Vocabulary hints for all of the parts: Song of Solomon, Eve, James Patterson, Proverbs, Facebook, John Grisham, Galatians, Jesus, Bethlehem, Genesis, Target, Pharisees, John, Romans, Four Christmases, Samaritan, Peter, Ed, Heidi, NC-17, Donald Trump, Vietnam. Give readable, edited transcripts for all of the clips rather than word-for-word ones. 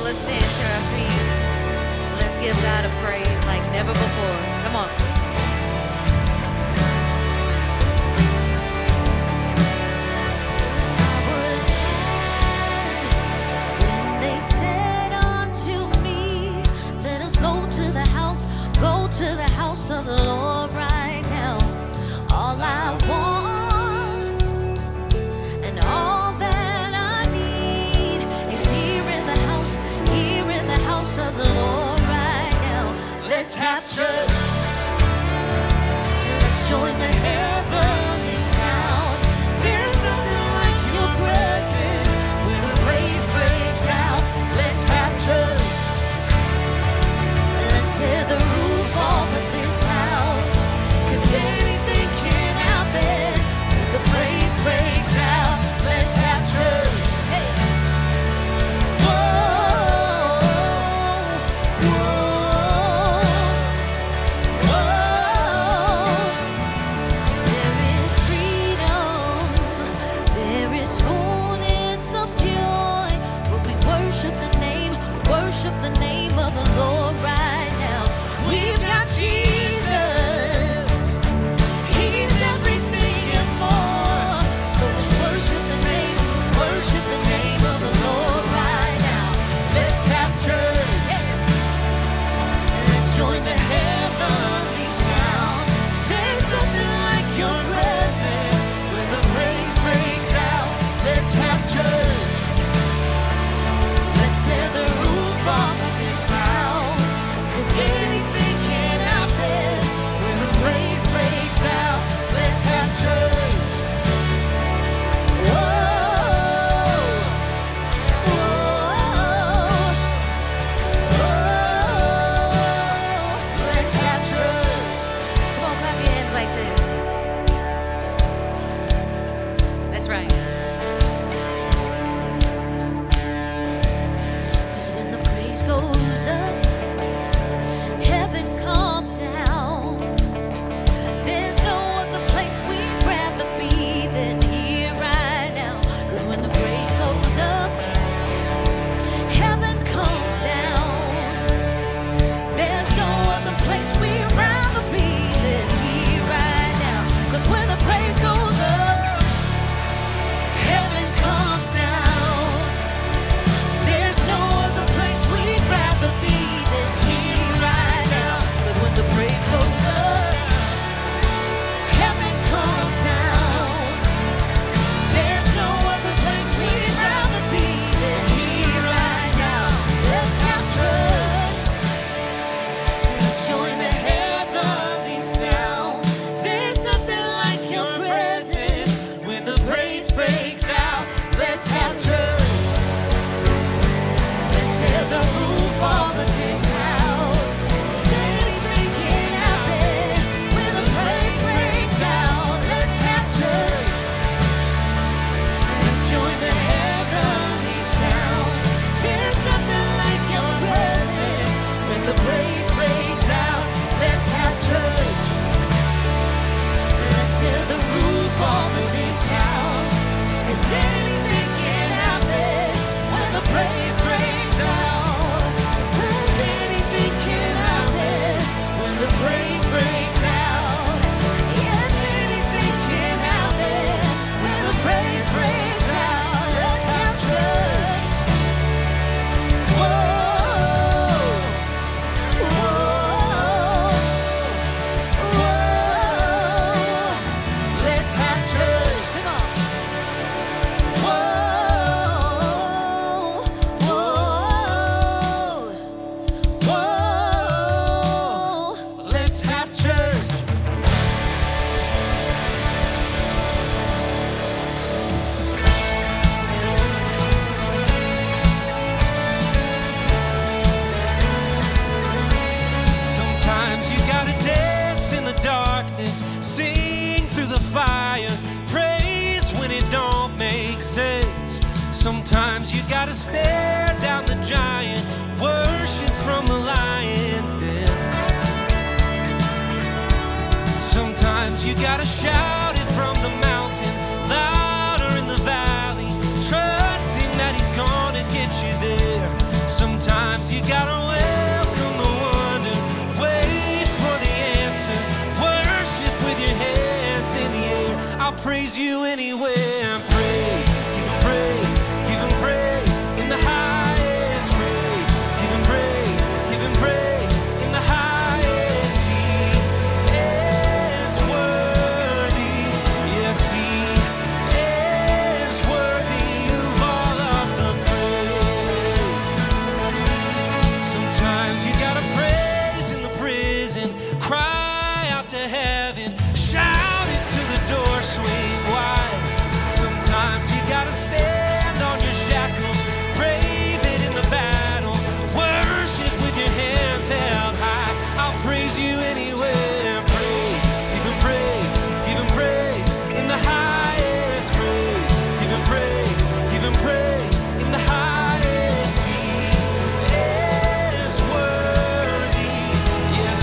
on, let's stand to our feet. Let's give God a praise like never before. Come on. I was glad when they said unto me, let us go to the house of the Lord right now. All I want. Of the Lord right now. Let's capture. Let's join the heavenly sound. There's nothing like your presence when the praise breaks out. Let's capture. Let's tear the roof off of this house. 'Cause anything can happen when the praise breaks out. Let's capture. Hey. Whoa. praise you anywhere. Praise, give him praise, give him praise in the highest praise. Give him praise, give him praise in the highest. He is worthy. Yes, he is worthy of all of the praise. Sometimes you gotta praise in the prison, cry out to heaven, shout. Swing wide. Sometimes you gotta stand on your shackles, brave it in the battle, worship with your hands held high. I'll praise you anywhere. Praise, give him praise, give him praise in the highest praise. Give him praise, give him praise in the highest. He is worthy. Yes,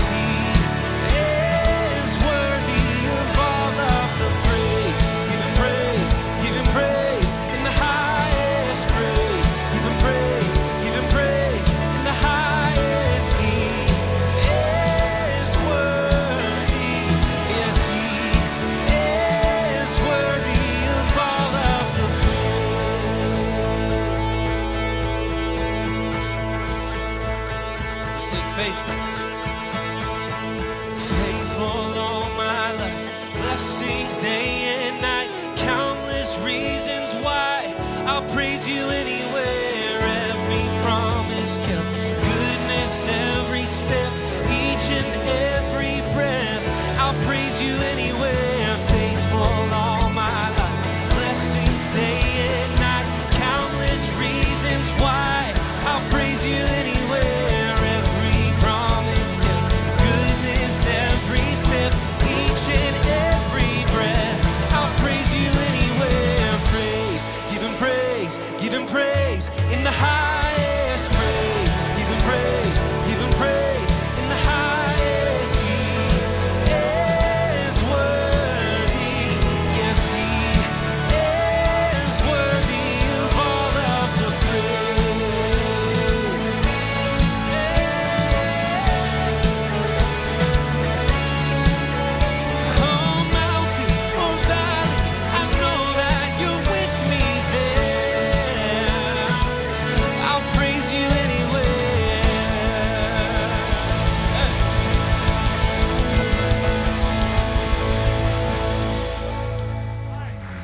he is worthy of all of the praise.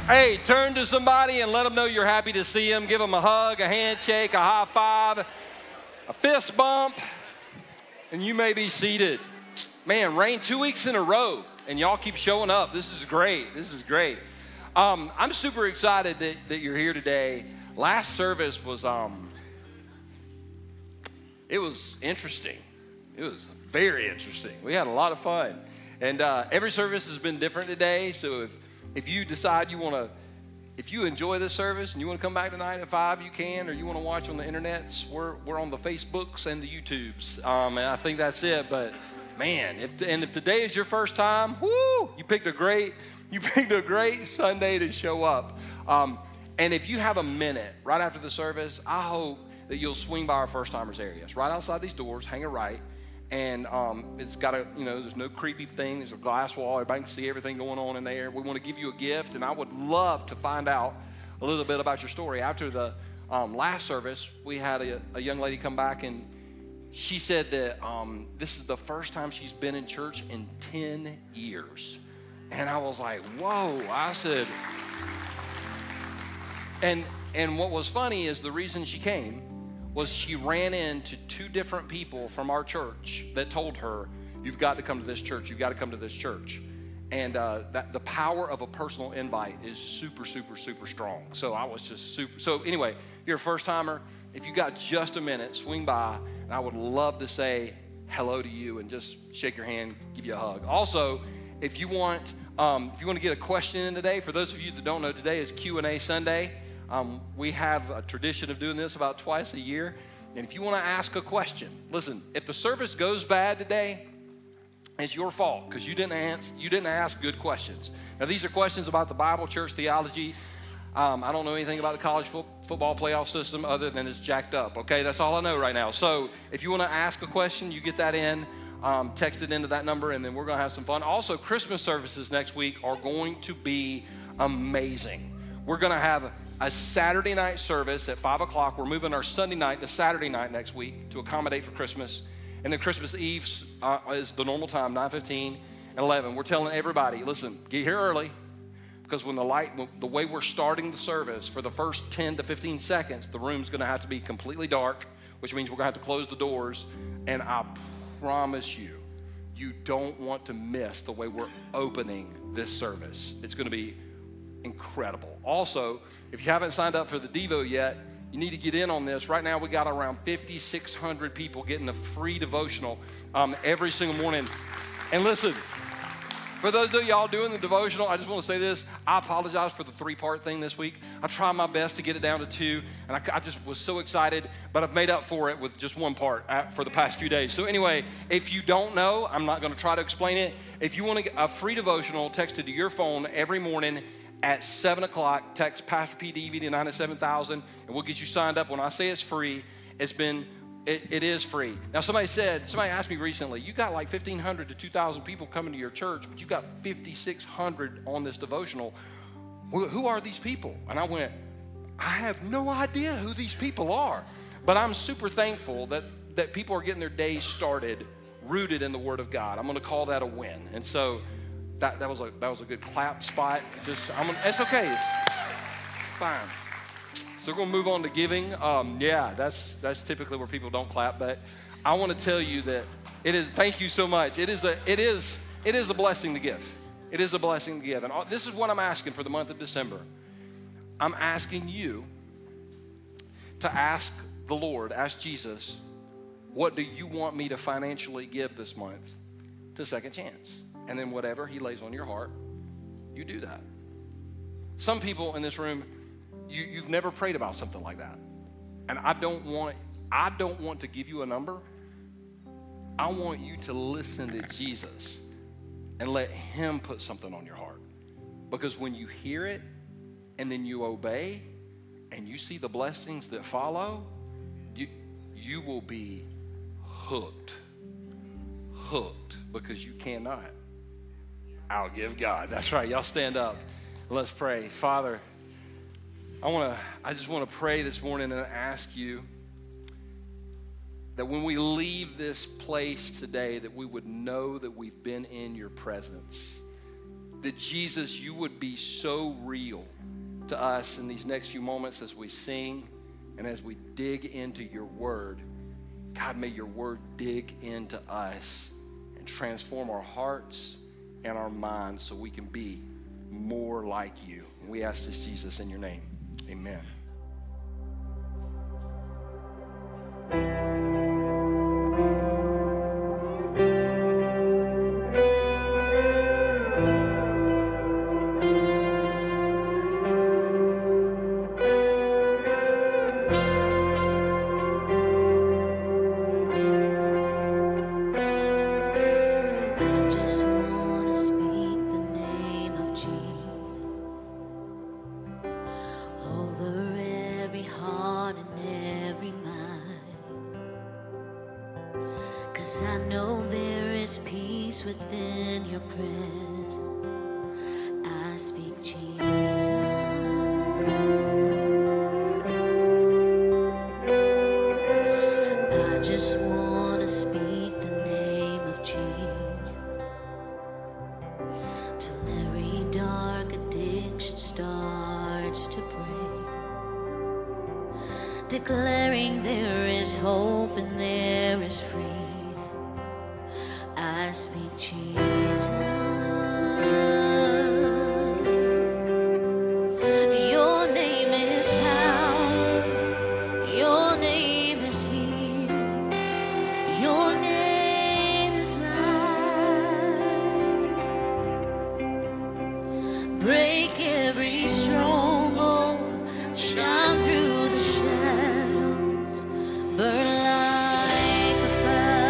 Hey, turn to somebody and let them know you're happy to see them. Give them a hug, a handshake, a high five, a fist bump, and you may be seated. Man, rain 2 weeks in a row, and y'all keep showing up. This is great. This is great. I'm super excited that you're here today. Last service was, it was interesting. It was very interesting. We had a lot of fun. And every service has been different today, so if you decide you want to, if you enjoy this service and you want to come back tonight at 5, you can, or you want to watch on the internets, we're on the Facebooks and the YouTubes, and I think that's it. But man, if today is your first time, whoo, you picked a great Sunday to show up. And if you have a minute right after the service, I hope that you'll swing by our first timers area. It's right outside these doors. Hang a right. And it's got a, there's no creepy thing. There's a glass wall. Everybody can see everything going on in there. We want to give you a gift, and I would love to find out a little bit about your story. After the last service, we had a young lady come back, and she said that this is the first time she's been in church in 10 years. And I was like, whoa. I said, and what was funny is the reason she came was she ran into 2 different people from our church that told her, you've got to come to this church, you've got to come to this church. And that the power of a personal invite is super, super, super strong. So I was just super. So anyway, you're a first timer. If you got just a minute, swing by, and I would love to say hello to you and just shake your hand, give you a hug. Also, if you want to get a question in today, for those of you that don't know, today is Q&A Sunday. We have a tradition of doing this about twice a year. And if you want to ask a question, listen, if the service goes bad today, it's your fault because you didn't ask good questions. Now, these are questions about the Bible, church, theology. I don't know anything about the college football playoff system other than it's jacked up. Okay, that's all I know right now. So if you want to ask a question, you get that in. Text it into that number, and then we're going to have some fun. Also, Christmas services next week are going to be amazing. We're going to have a Saturday night service at 5 o'clock. We're moving our Sunday night to Saturday night next week to accommodate for Christmas. And then Christmas Eve is the normal time, 9:15 and 11. We're telling everybody, listen, get here early, because the way we're starting the service, for the first 10 to 15 seconds, the room's going to have to be completely dark, which means we're going to have to close the doors. And I promise you, you don't want to miss the way we're opening this service. It's going to be incredible. Also, if you haven't signed up for the Devo yet, you need to get in on this. Right now, we got around 5,600 people getting a free devotional every single morning. And listen, for those of y'all doing the devotional, I just want to say this. I apologize for the three-part thing this week. I tried my best to get it down to two, and I just was so excited, but I've made up for it with just one part for the past few days. So anyway, if you don't know, I'm not going to try to explain it. If you want to get a free devotional texted to your phone every morning at 7 o'clock, text Pastor P. DVD to 97000, and we'll get you signed up. When I say it's free, it is free. Now, somebody asked me recently, you got like 1,500 to 2,000 people coming to your church, but you got 5,600 on this devotional. Well, who are these people? And I went, I have no idea who these people are, but I'm super thankful that people are getting their day started rooted in the Word of God. I'm going to call that a win. And so that was a good clap spot. It's okay. It's fine. So we're going to move on to giving. That's typically where people don't clap, but I want to tell you that it is, thank you so much. It is a blessing to give. It is a blessing to give. And this is what I'm asking for the month of December. I'm asking you to ask the Lord, ask Jesus, what do you want me to financially give this month to Second Chance? And then whatever he lays on your heart, you do that. Some people in this room, You've never prayed about something like that. And I don't want to give you a number. I want you to listen to Jesus and let him put something on your heart. Because when you hear it and then you obey and you see the blessings that follow, you will be hooked. Hooked, because you cannot outgive God. That's right. Y'all stand up. Let's pray. Father, I just want to pray this morning and ask you that when we leave this place today, that we would know that we've been in your presence. That Jesus, you would be so real to us in these next few moments as we sing and as we dig into your word. God, may your word dig into us and transform our hearts and our minds so we can be more like you. And we ask this, Jesus, in your name. Amen. Burn like a fire.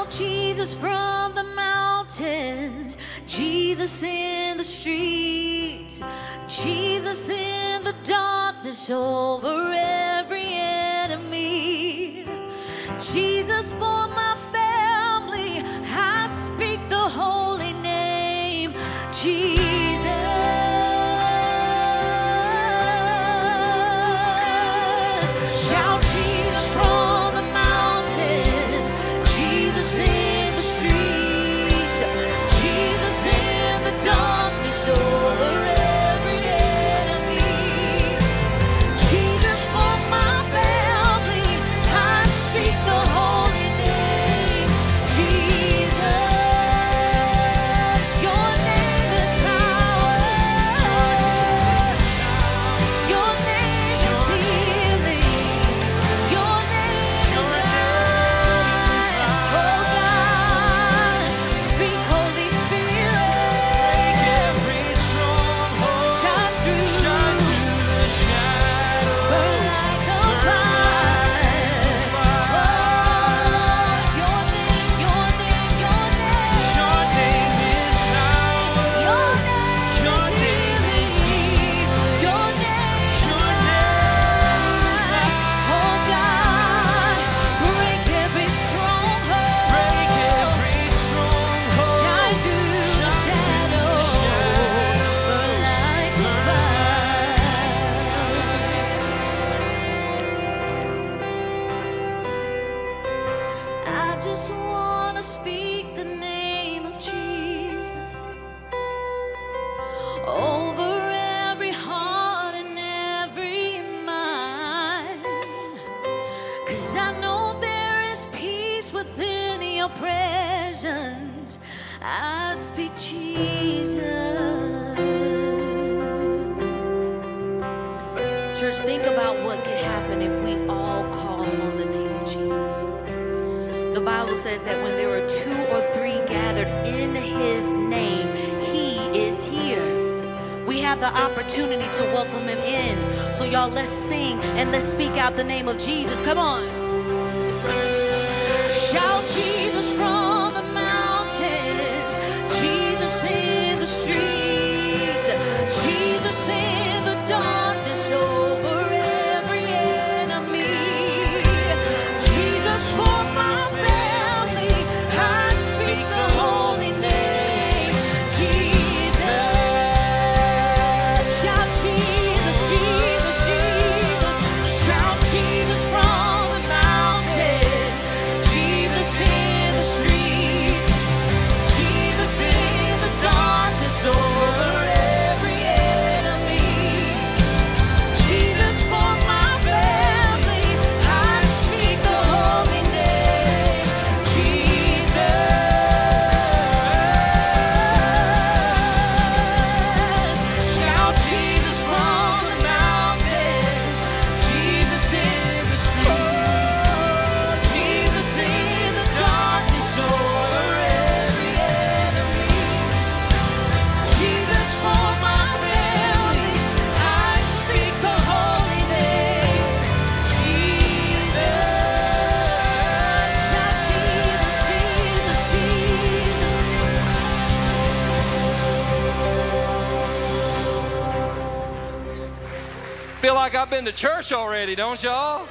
shout Jesus from the mountains, Jesus in the streets, Jesus in the darkness over every enemy, Jesus for my family, I speak the holy name, Jesus. The name of Jesus. Come on. Shout Jesus from the mountains, Jesus in the streets, Jesus in the darkness over every enemy, Jesus for my family, I speak the holy name, Jesus. Shout Jesus, Jesus. I've been to church already, don't y'all?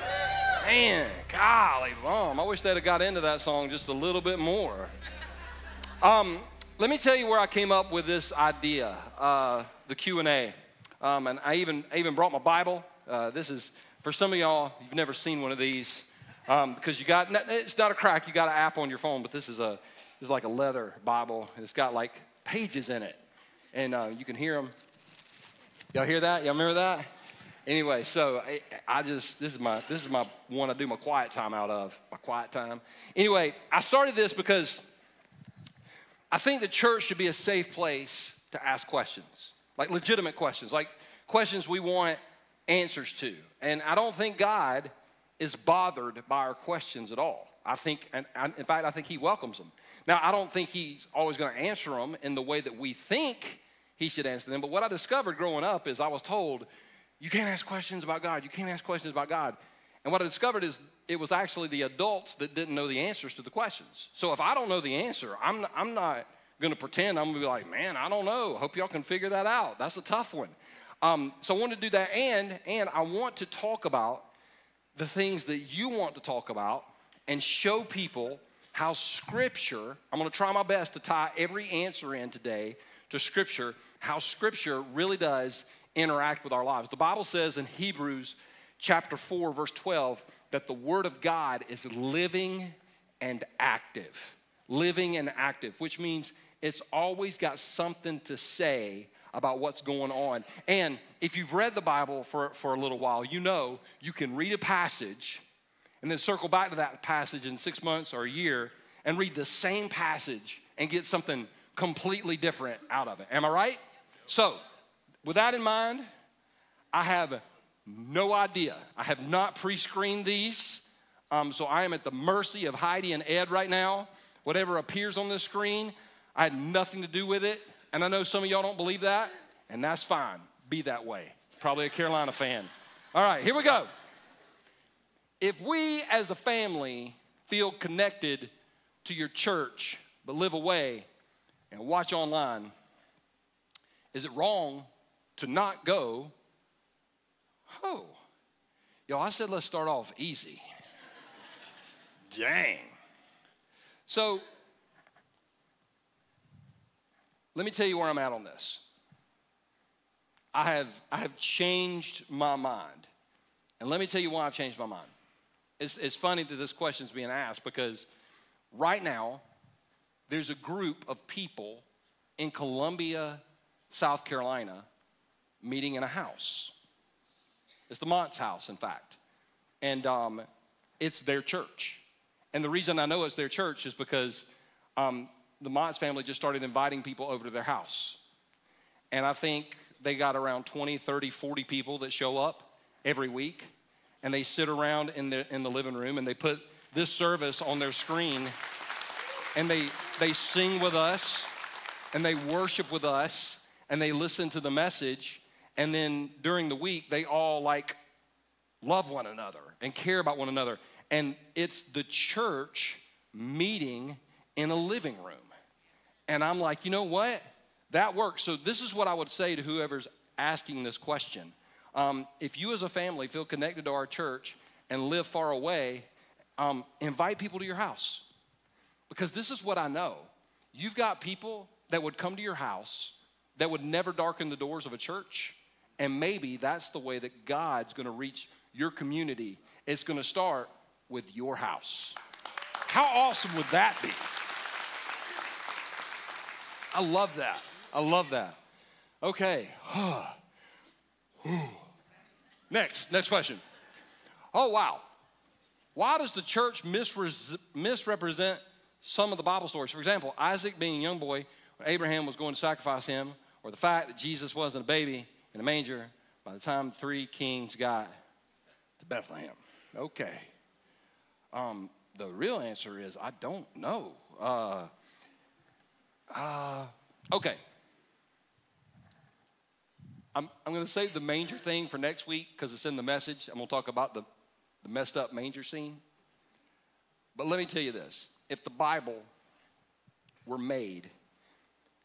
Man, golly bomb. I wish they'd have got into that song just a little bit more. Let me tell you where I came up with this idea, the Q&A. And I even brought my Bible. This is, for some of y'all, you've never seen one of these. Because you got, it's not a crack, you got an app on your phone, but this is like a leather Bible. And it's got like pages in it. And you can hear them. Y'all hear that? Y'all remember that? Anyway, so this is my one I do my quiet time out of, my quiet time. Anyway, I started this because I think the church should be a safe place to ask questions, like legitimate questions, like questions we want answers to. And I don't think God is bothered by our questions at all. I think, and in fact, I think he welcomes them. Now, I don't think he's always going to answer them in the way that we think he should answer them. But what I discovered growing up is I was told, you can't ask questions about God. You can't ask questions about God. And what I discovered is it was actually the adults that didn't know the answers to the questions. So if I don't know the answer, I'm not going to pretend. I'm going to be like, man, I don't know. Hope y'all can figure that out. That's a tough one. So I want to do that, and I want to talk about the things that you want to talk about and show people how Scripture, I'm going to try my best to tie every answer in today to Scripture, how Scripture really does interact with our lives. The Bible says in Hebrews chapter 4, verse 12, that the Word of God is living and active, which means it's always got something to say about what's going on. And if you've read the Bible for a little while, you know you can read a passage and then circle back to that passage in 6 months or a year and read the same passage and get something completely different out of it. Am I right? So with that in mind, I have no idea. I have not pre-screened these, so I am at the mercy of Heidi and Ed right now. Whatever appears on the screen, I had nothing to do with it. And I know some of y'all don't believe that, and that's fine. Be that way. Probably a Carolina fan. All right, here we go. If we as a family feel connected to your church but live away and watch online, is it wrong to not go? Oh, y'all, I said let's start off easy. Dang. So let me tell you where I'm at on this. I have changed my mind. And let me tell you why I've changed my mind. It's funny that this question's being asked because right now there's a group of people in Columbia, South Carolina, meeting in a house. It's the Monts house, in fact. And it's their church. And the reason I know it's their church is because the Monts family just started inviting people over to their house. And I think they got around 20, 30, 40 people that show up every week. And they sit around in the living room and they put this service on their screen. And they sing with us and they worship with us and they listen to the message. And then during the week, they all love one another and care about one another. And it's the church meeting in a living room. And I'm like, you know what? That works. So this is what I would say to whoever's asking this question. If you as a family feel connected to our church and live far away, invite people to your house. Because this is what I know. You've got people that would come to your house that would never darken the doors of a church. And maybe that's the way that God's going to reach your community. It's going to start with your house. How awesome would that be? I love that. I love that. Okay. Next question. Oh, wow. Why does the church misrepresent some of the Bible stories? For example, Isaac being a young boy, when Abraham was going to sacrifice him, or the fact that Jesus wasn't a baby in a manger by the time the three kings got to Bethlehem. Okay. The real answer is I don't know. Okay. I'm going to save the manger thing for next week because it's in the message. I'm going to talk about the messed up manger scene. But let me tell you this. If the Bible were made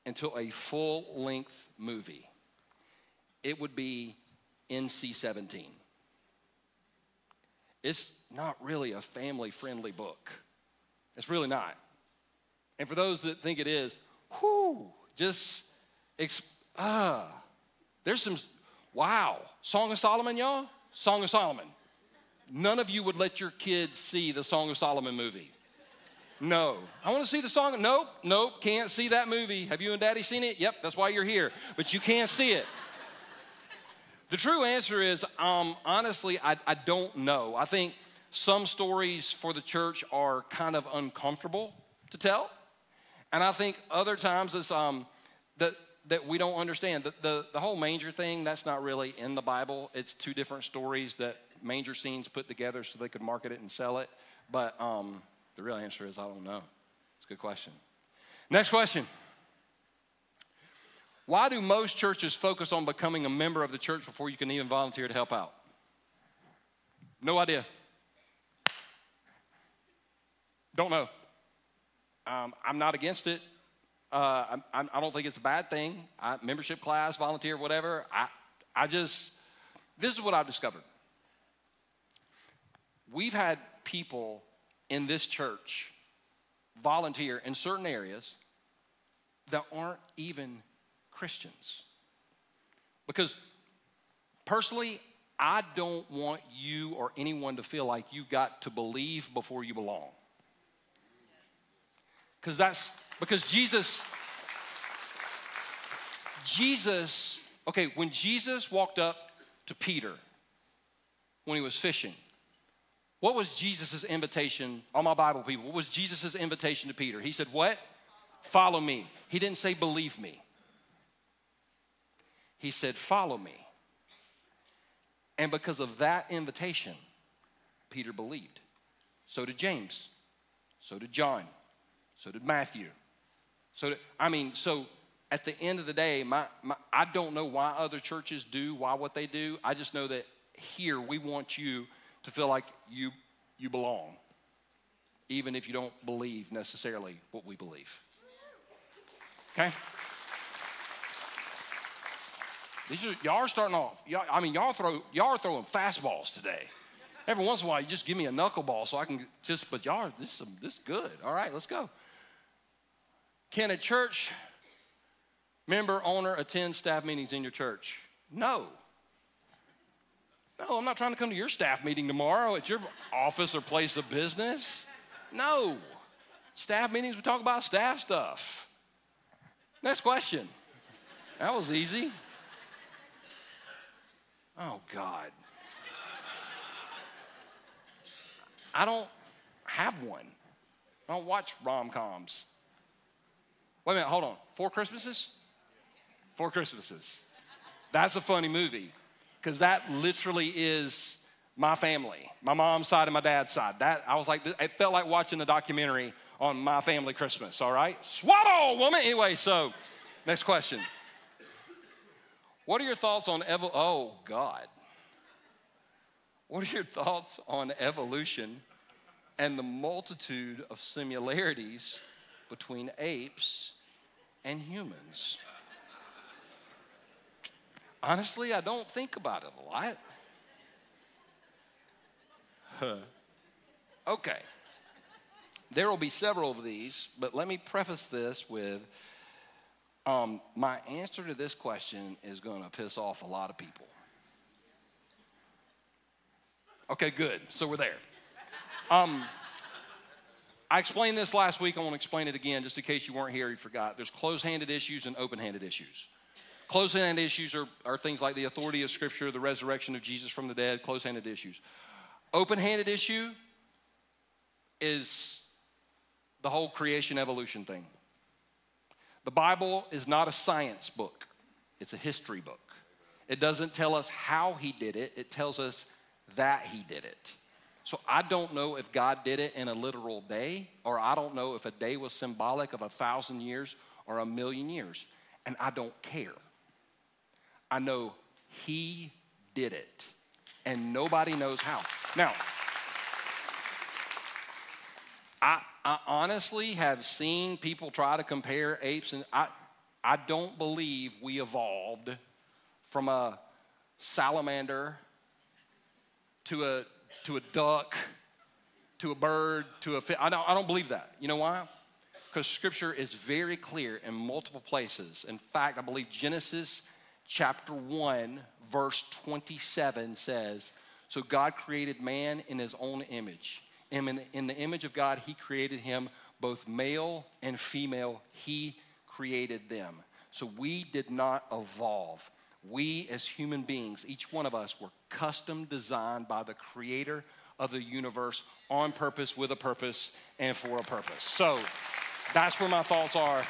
into a full-length movie, it would be NC-17. It's not really a family-friendly book. It's really not. And for those that think it is, wow. Song of Solomon, y'all? Song of Solomon. None of you would let your kids see the Song of Solomon movie. No. I want to see the song. Nope, can't see that movie. Have you and Daddy seen it? Yep, that's why you're here. But you can't see it. The true answer is, honestly, I don't know. I think some stories for the church are kind of uncomfortable to tell. And I think other times it's that we don't understand. The whole manger thing, that's not really in the Bible. It's two different stories that manger scenes put together so they could market it and sell it. But the real answer is I don't know. It's a good question. Next question. Why do most churches focus on becoming a member of the church before you can even volunteer to help out? No idea. Don't know. I'm not against it. I don't think it's a bad thing. Membership class, volunteer, whatever. This is what I've discovered. We've had people in this church volunteer in certain areas that aren't even Christians. Because personally, I don't want you or anyone to feel like you've got to believe before you belong. Because Jesus, okay, when Jesus walked up to Peter when he was fishing, what was Jesus' invitation? All my Bible people, what was Jesus' invitation to Peter? He said, what? Follow me. He didn't say, believe me. He said, follow me. And because of that invitation, Peter believed. So did James. So did John. So did Matthew. So at the end of the day, I don't know why other churches do what they do. I just know that here we want you to feel like you belong, even if you don't believe necessarily what we believe. Okay? Y'all are starting off. Y'all are throwing fastballs today. Every once in a while, you just give me a knuckleball so I can just. But y'all, this is good. All right, let's go. Can a church member owner attend staff meetings in your church? No. No, I'm not trying to come to your staff meeting tomorrow at your office or place of business. No. Staff meetings, we talk about staff stuff. Next question. That was easy. Oh, God. I don't have one. I don't watch rom-coms. Wait a minute, hold on. Four Christmases? Four Christmases. That's a funny movie because that literally is my family, my mom's side and my dad's side. It felt like watching a documentary on my family Christmas, all right? Swaddle, woman. Anyway, so next question. What are your thoughts on What are your thoughts on evolution and the multitude of similarities between apes and humans? Honestly, I don't think about it a lot. Okay. There will be several of these, but let me preface this with my answer to this question is going to piss off a lot of people. Okay, good. So we're there. I explained this last week. I want to explain it again just in case you weren't here, you forgot. There's closed-handed issues and open-handed issues. Closed-handed issues are things like the authority of Scripture, the resurrection of Jesus from the dead, closed-handed issues. Open-handed issue is the whole creation evolution thing. The Bible is not a science book. It's a history book. It doesn't tell us how he did it. It tells us that he did it. So I don't know if God did it in a literal day, or I don't know if a day was symbolic of 1,000 years or 1,000,000 years, and I don't care. I know he did it, and nobody knows how. Now, I honestly have seen people try to compare apes, and I don't believe we evolved from a salamander to a duck, to a bird, to a fish. I don't believe that. You know why? Because Scripture is very clear in multiple places. In fact, I believe Genesis chapter 1, verse 27 says, so God created man in his own image. And in the image of God, he created him, both male and female. He created them. So we did not evolve. We as human beings, each one of us, were custom designed by the creator of the universe on purpose, with a purpose, and for a purpose. So that's where my thoughts are.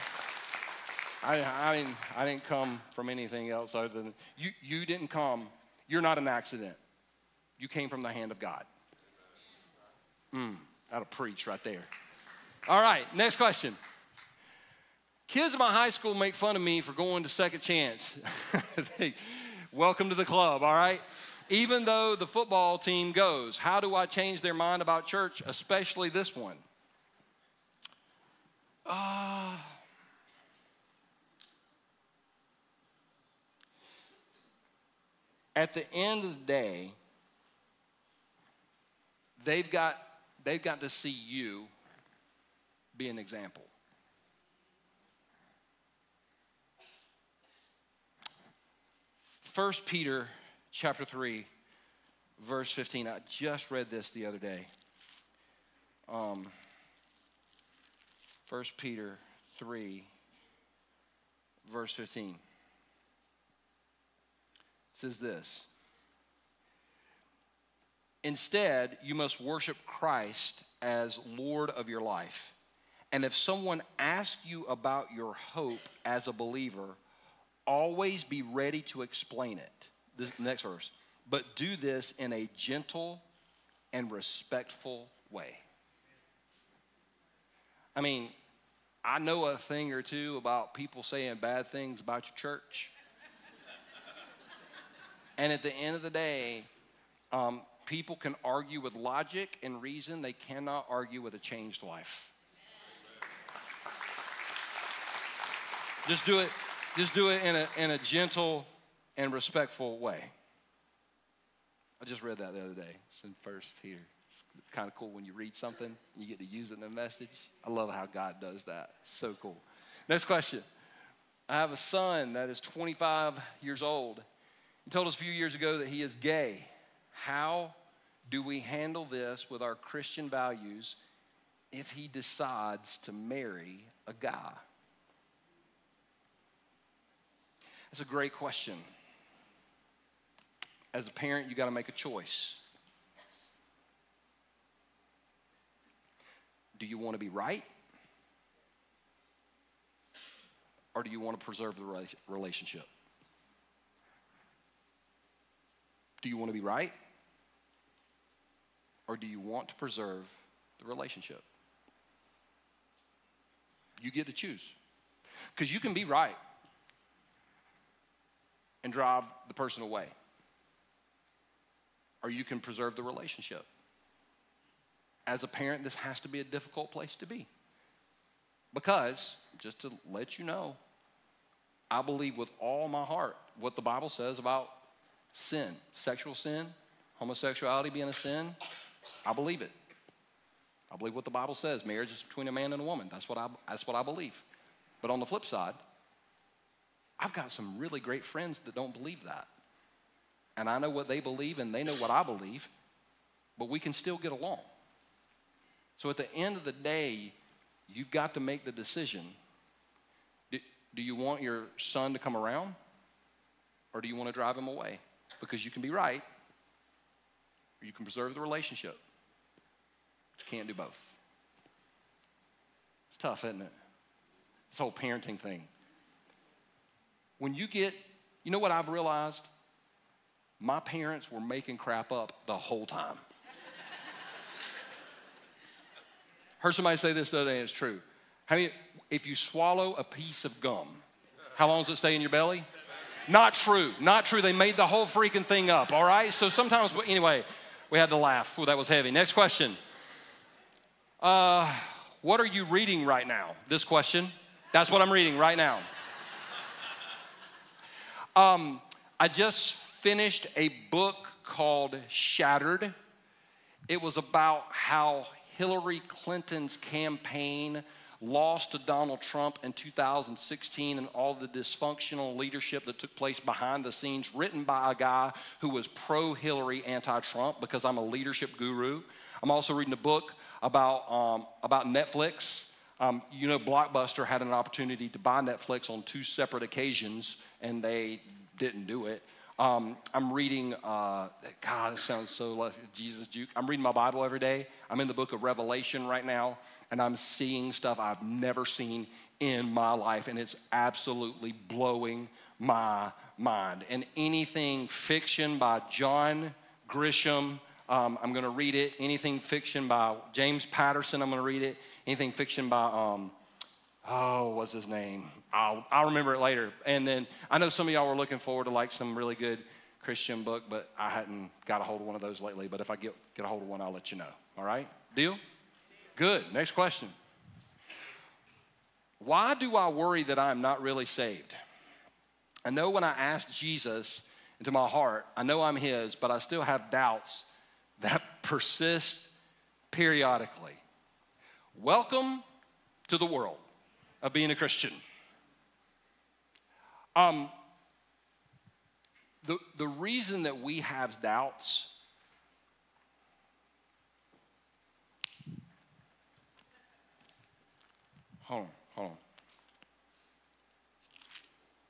I didn't come from anything else other than you didn't come. You're not an accident. You came from the hand of God. That'll preach right there. All right, next question. Kids in my high school make fun of me for going to Second Chance. Welcome to the club, all right? Even though the football team goes, how do I change their mind about church, especially this one? At the end of the day, they've got to see you be an example. First Peter chapter 3, verse 15. I just read this the other day. First Peter 3, verse 15. It says this. Instead, you must worship Christ as Lord of your life. And if someone asks you about your hope as a believer, always be ready to explain it. This next verse. But do this in a gentle and respectful way. I mean, I know a thing or two about people saying bad things about your church. And at the end of the day, people can argue with logic and reason. They cannot argue with a changed life. Amen. Just do it in a gentle and respectful way. I just read that the other day. It's in 1 Peter. It's kind of cool when you read something and you get to use it in the message. I love how God does that. It's so cool. Next question. I have a son that is 25 years old. He told us a few years ago that he is gay. How do we handle this with our Christian values if he decides to marry a guy? That's a great question. As a parent, you got to make a choice. Do you want to be right? Or do you want to preserve the relationship? Do you want to be right? Or do you want to preserve the relationship? You get to choose. Because you can be right and drive the person away. Or you can preserve the relationship. As a parent, this has to be a difficult place to be. Because, just to let you know, I believe with all my heart what the Bible says about sin, sexual sin, homosexuality being a sin. I believe it. I believe what the Bible says. Marriage is between a man and a woman. That's what I believe. But on the flip side, I've got some really great friends that don't believe that. And I know what they believe and they know what I believe, but we can still get along. So at the end of the day, you've got to make the decision. Do you want your son to come around? Or do you want to drive him away? Because you can be right, or you can preserve the relationship. But you can't do both. It's tough, isn't it? This whole parenting thing. When you get, you know what I've realized? My parents were making crap up the whole time. Heard somebody say this the other day, and it's true. How many, if you swallow a piece of gum, how long does it stay in your belly? Not true. They made the whole freaking thing up, all right? So sometimes, anyway, we had to laugh. Ooh, that was heavy. Next question. What are you reading right now? This question. That's what I'm reading right now. I just finished a book called Shattered. It was about how Hillary Clinton's campaign lost to Donald Trump in 2016 and all the dysfunctional leadership that took place behind the scenes, written by a guy who was pro-Hillary, anti-Trump, because I'm a leadership guru. I'm also reading a book about Netflix. You know, Blockbuster had an opportunity to buy Netflix on two separate occasions, and they didn't do it. I'm reading, God, it sounds so like Jesus Duke. I'm reading my Bible every day. I'm in the book of Revelation right now, and I'm seeing stuff I've never seen in my life, and it's absolutely blowing my mind. And anything fiction by John Grisham, I'm going to read it. Anything fiction by James Patterson, I'm going to read it. Anything fiction by, what's his name? I'll remember it later. And then I know some of y'all were looking forward to like some really good Christian book, but I hadn't got a hold of one of those lately. But if I get a hold of one, I'll let you know. All right? Deal? Good. Next question. Why do I worry that I'm not really saved? I know when I asked Jesus into my heart. I know I'm his, but I still have doubts that persist periodically. Welcome to the world of being a Christian. The reason that we have doubts Hold on.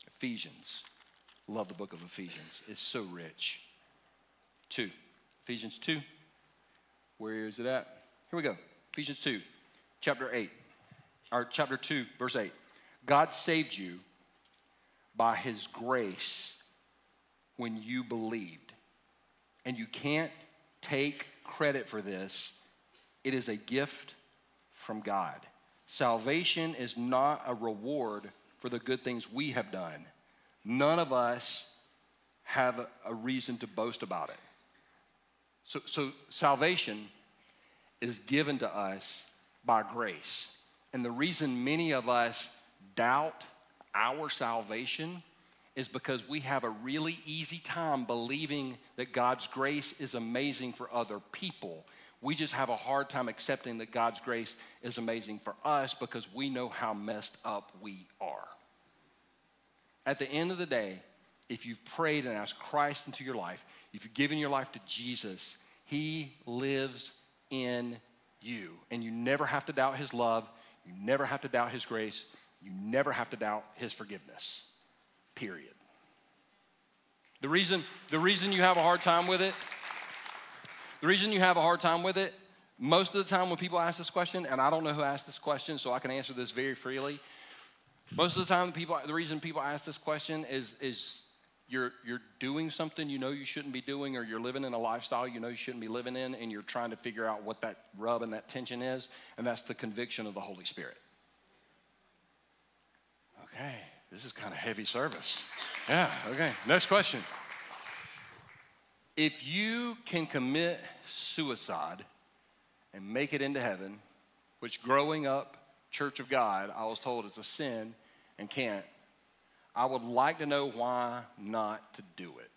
Ephesians. Love the book of Ephesians. It's so rich. Ephesians 2. Where is it at? Here we go. Ephesians 2, chapter 2, verse 8. God saved you by his grace when you believed. And you can't take credit for this. It is a gift from God. Salvation is not a reward for the good things we have done. None of us have a reason to boast about it. So salvation is given to us by grace. And the reason many of us doubt our salvation is because we have a really easy time believing that God's grace is amazing for other people. We just have a hard time accepting that God's grace is amazing for us because we know how messed up we are. At the end of the day, if you've prayed and asked Christ into your life, if you've given your life to Jesus, he lives in you. And you never have to doubt his love. You never have to doubt his grace. You never have to doubt his forgiveness, period. The reason you have a hard time with it, most of the time when people ask this question, and I don't know who asked this question, so I can answer this very freely. Most of the time, the reason people ask this question is you're doing something you know you shouldn't be doing, or you're living in a lifestyle you know you shouldn't be living in, and you're trying to figure out what that rub and that tension is, and that's the conviction of the Holy Spirit. Okay, this is kind of heavy service. Yeah, okay, next question. If you can commit suicide and make it into heaven, which growing up, Church of God, I was told it's a sin and can't, I would like to know why not to do it.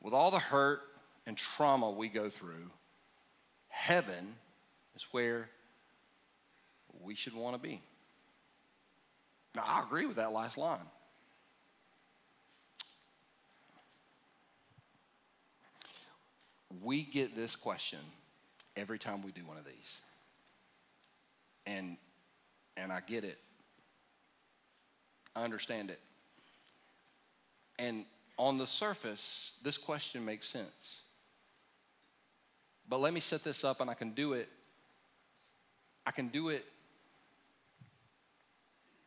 With all the hurt and trauma we go through, heaven is where we should want to be. Now, I agree with that last line. We get this question every time we do one of these. And I get it. I understand it. And on the surface, this question makes sense. But let me set this up, and I can do it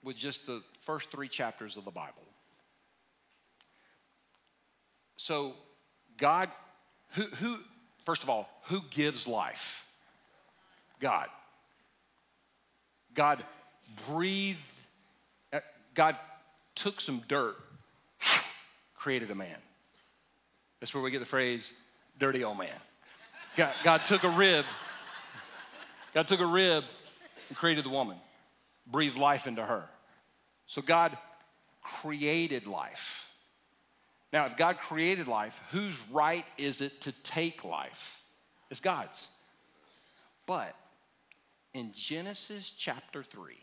with just the first 3 chapters of the Bible. So God... Who, first of all, who gives life? God. God breathed, God took some dirt, created a man. That's where we get the phrase, dirty old man. God took a rib and created the woman, breathed life into her. So God created life. Now, if God created life, whose right is it to take life? It's God's. But in Genesis chapter 3,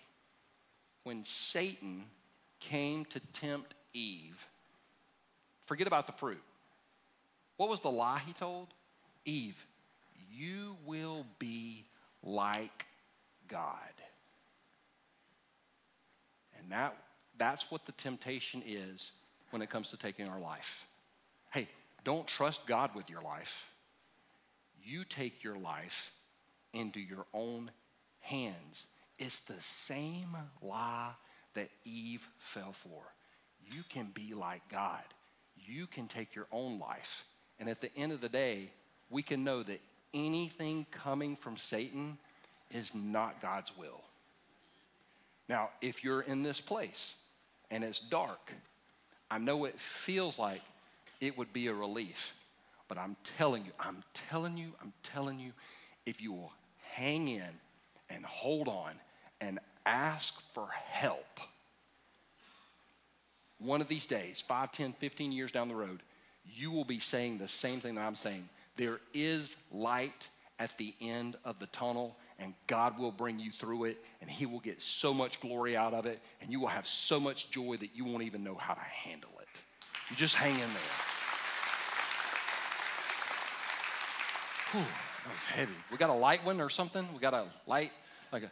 when Satan came to tempt Eve, forget about the fruit. What was the lie he told? Eve, you will be like God. And that's what the temptation is when it comes to taking our life. Hey, don't trust God with your life. You take your life into your own hands. It's the same lie that Eve fell for. You can be like God. You can take your own life. And at the end of the day, we can know that anything coming from Satan is not God's will. Now, if you're in this place and it's dark, I know it feels like it would be a relief, but I'm telling you, if you will hang in and hold on and ask for help, one of these days, 5, 10, 15 years down the road, you will be saying the same thing that I'm saying. There is light at the end of the tunnel, and God will bring you through it, and he will get so much glory out of it, and you will have so much joy that you won't even know how to handle it. You just hang in there. Whew, that was heavy. We got a light one or something? We got a light, like a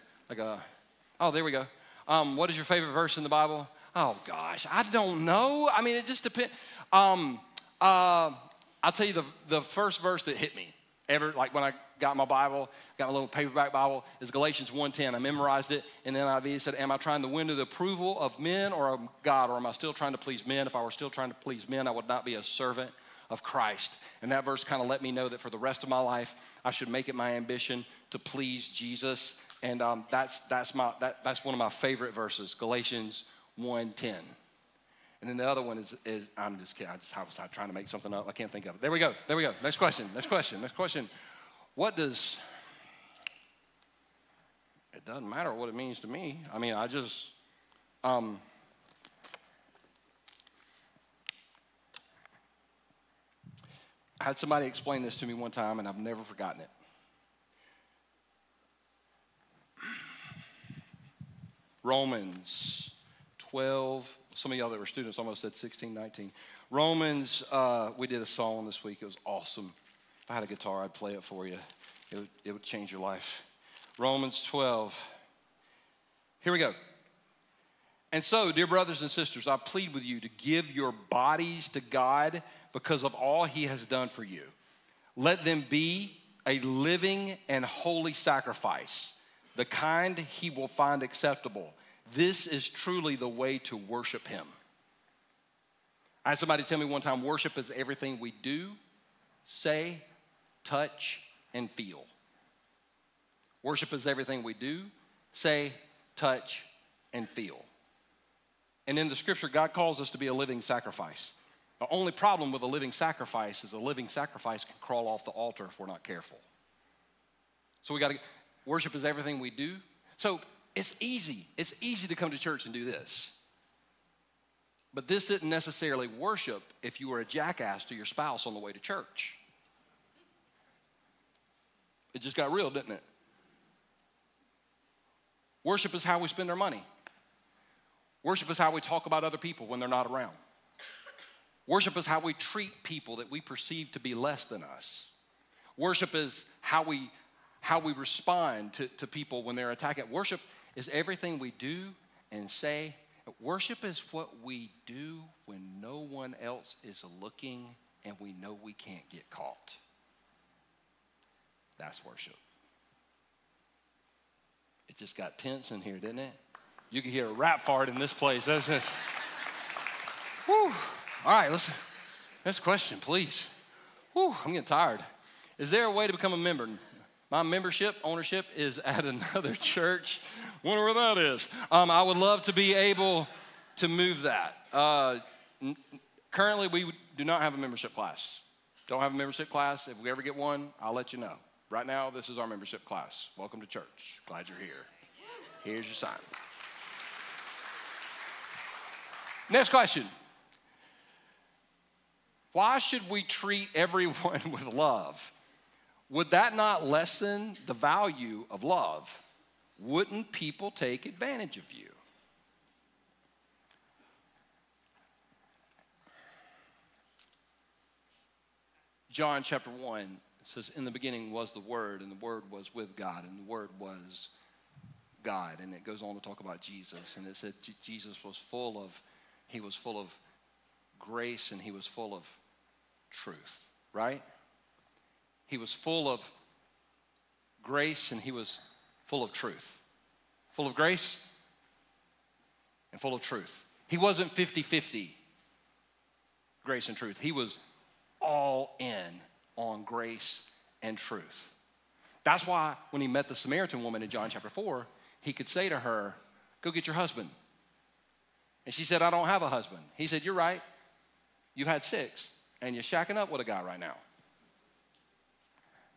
oh, there we go. What is your favorite verse in the Bible? Oh, gosh, I don't know. I mean, it just depends. I'll tell you the first verse that hit me ever, like when I got my Bible, got my little paperback Bible, is Galatians 1:10. I memorized it, and then NIV said, am I trying to win to the approval of men or of God, or am I still trying to please men? If I were still trying to please men, I would not be a servant of Christ. And that verse kind of let me know that for the rest of my life, I should make it my ambition to please Jesus. And that's one of my favorite verses, Galatians 1:10. And then the other one is I'm just kidding. I was trying to make something up. I can't think of it. There we go. Next question. It doesn't matter what it means to me. I mean, I just, I had somebody explain this to me one time, and I've never forgotten it. Romans 12, some of y'all that were students almost said 16, 19. Romans, we did a song this week. It was awesome. If I had a guitar, I'd play it for you. It would change your life. Romans 12. Here we go. And so, dear brothers and sisters, I plead with you to give your bodies to God because of all he has done for you. Let them be a living and holy sacrifice, the kind he will find acceptable. This is truly the way to worship him. I had somebody tell me one time, worship is everything we do, say, touch, and feel. Worship is everything we do, say, touch, and feel. And in the scripture, God calls us to be a living sacrifice. The only problem with a living sacrifice is a living sacrifice can crawl off the altar if we're not careful. So we got to, worship is everything we do. So it's easy. It's easy to come to church and do this. But this isn't necessarily worship if you were a jackass to your spouse on the way to church. It just got real, didn't it? Worship is how we spend our money. Worship is how we talk about other people when they're not around. Worship is how we treat people that we perceive to be less than us. Worship is how we respond to people when they're attacking. Worship is everything we do and say. Worship is what we do when no one else is looking and we know we can't get caught. That's worship. It just got tense in here, didn't it? You can hear a rat fart in this place. That's it. Whew. All right, listen. Next question, please. Whew, I'm getting tired. Is there a way to become a member? My membership, ownership is at another church. Wonder where that is. I would love to be able to move that. Currently, we do not have a membership class. Don't have a membership class. If we ever get one, I'll let you know. Right now, this is our membership class. Welcome to church. Glad you're here. Here's your sign. Next question. Why should we treat everyone with love? Would that not lessen the value of love? Wouldn't people take advantage of you? John chapter 1 says, in the beginning was the Word, and the Word was with God, and the Word was God. And it goes on to talk about Jesus. And it said Jesus was full of grace, and he was full of truth, right? He was full of grace and he was full of truth. Full of grace and full of truth. He wasn't 50-50 grace and truth. He was all in on grace and truth. That's why when he met the Samaritan woman in John chapter 4, he could say to her, go get your husband. And she said, I don't have a husband. He said, you're right. You've had 6 and you're shacking up with a guy right now.